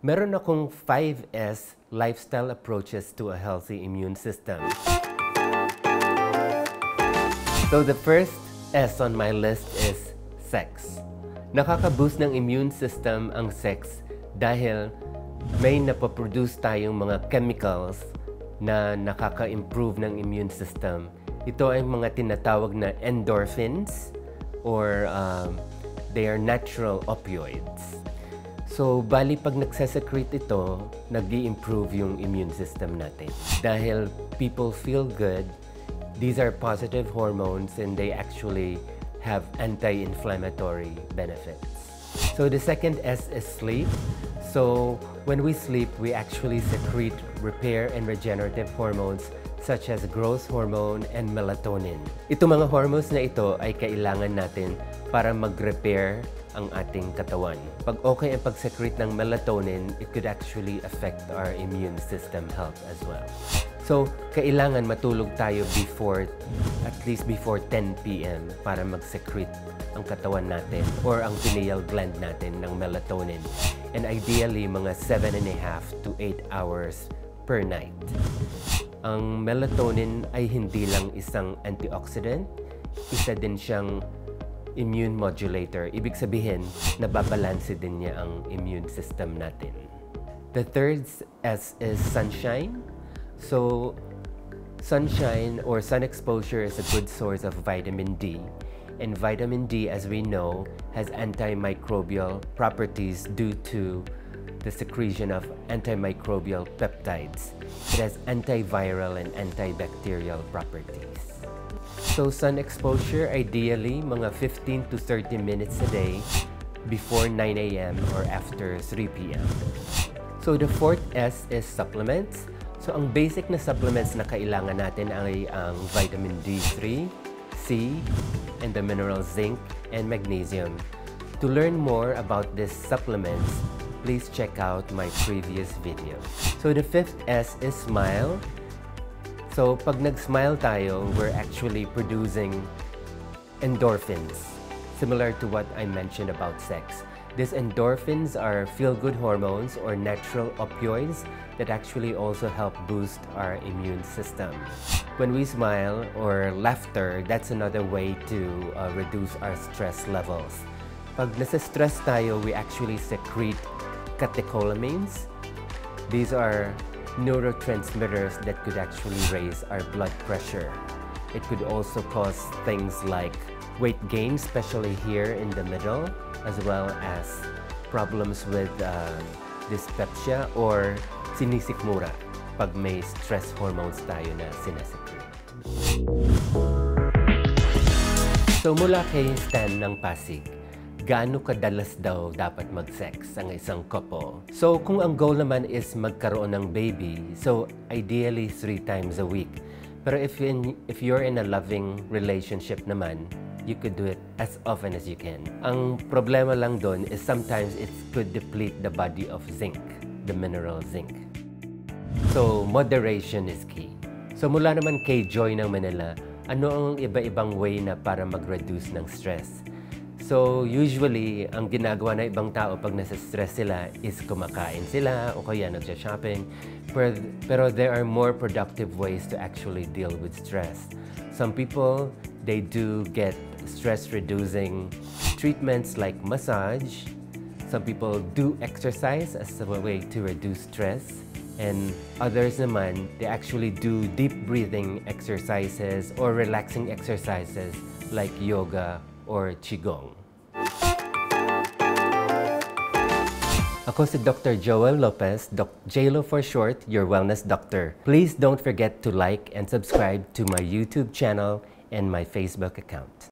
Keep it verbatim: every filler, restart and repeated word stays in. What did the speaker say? meron akong five S lifestyle approaches to a healthy immune system. So the first S on my list is sex. Nakaka-boost ng immune system ang sex dahil may napaproduce tayong mga chemicals na nakaka-improve ng immune system. Ito ay mga tinatawag na endorphins or uh, they are natural opioids. So, bali pag nagsesecrete ito, nag-i-improve yung immune system natin. Dahil people feel good, these are positive hormones and they actually have anti-inflammatory benefits. So, the second S is sleep. So, when we sleep, we actually secrete repair and regenerative hormones such as growth hormone and melatonin. Ito mga hormones na ito ay kailangan natin para mag-repair ang ating katawan. Pag okay ang pag-secrete ng melatonin, it could actually affect our immune system health as well. So, kailangan matulog tayo before, at least before ten P M para mag-secrete ang katawan natin or ang pineal gland natin ng melatonin. And ideally, mga seven and a half to eight hours per night. Ang melatonin ay hindi lang isang antioxidant, isa din siyang immune modulator. Ibig sabihin, nababalanse din niya ang immune system natin. The third S is sunshine. So, sunshine or sun exposure is a good source of vitamin D. And vitamin D, as we know, has antimicrobial properties due to the secretion of antimicrobial peptides. It has antiviral and antibacterial properties. So, sun exposure, ideally, mga fifteen to thirty minutes a day before nine A M or after three P M So, the fourth S is supplements. So, ang basic na supplements na kailangan natin ay ang vitamin D three, C, and the mineral zinc and magnesium. To learn more about these supplements, please check out my previous video. So, the fifth S is smile. So, pag nag-smile tayo, we're actually producing endorphins, similar to what I mentioned about sex. These endorphins are feel-good hormones or natural opioids that actually also help boost our immune system. When we smile or laughter, that's another way to uh, reduce our stress levels. Pag nasa-stress tayo, we actually secrete catecholamines. These are neurotransmitters that could actually raise our blood pressure. It could also cause things like weight gain, especially here in the middle, as well as problems with uh, dyspepsia or sinisikmura pag may stress hormones tayo na sinasikmura. So mula kay Stan ng Pasig, gaano kadalas daw dapat mag-sex ang isang couple? So, kung ang goal naman is magkaroon ng baby, so ideally three times a week. Pero if, in, if you're in a loving relationship naman, you could do it as often as you can. Ang problema lang doon is sometimes it could deplete the body of zinc, the mineral zinc. So, moderation is key. So, mula naman kay Joy ng Manila, ano ang iba-ibang way na para mag-reduce ng stress? So, usually, ang ginagawa na ibang tao pag nasa-stress sila is kumakain sila o kaya nagsha-shopping. Pero, pero there are more productive ways to actually deal with stress. Some people, they do get stress-reducing treatments like massage. Some people do exercise as a way to reduce stress. And others naman, they actually do deep breathing exercises or relaxing exercises like yoga or qigong. Ako si Doctor Joel Lopez, J L O for short, your wellness doctor. Please don't forget to like and subscribe to my YouTube channel and my Facebook account.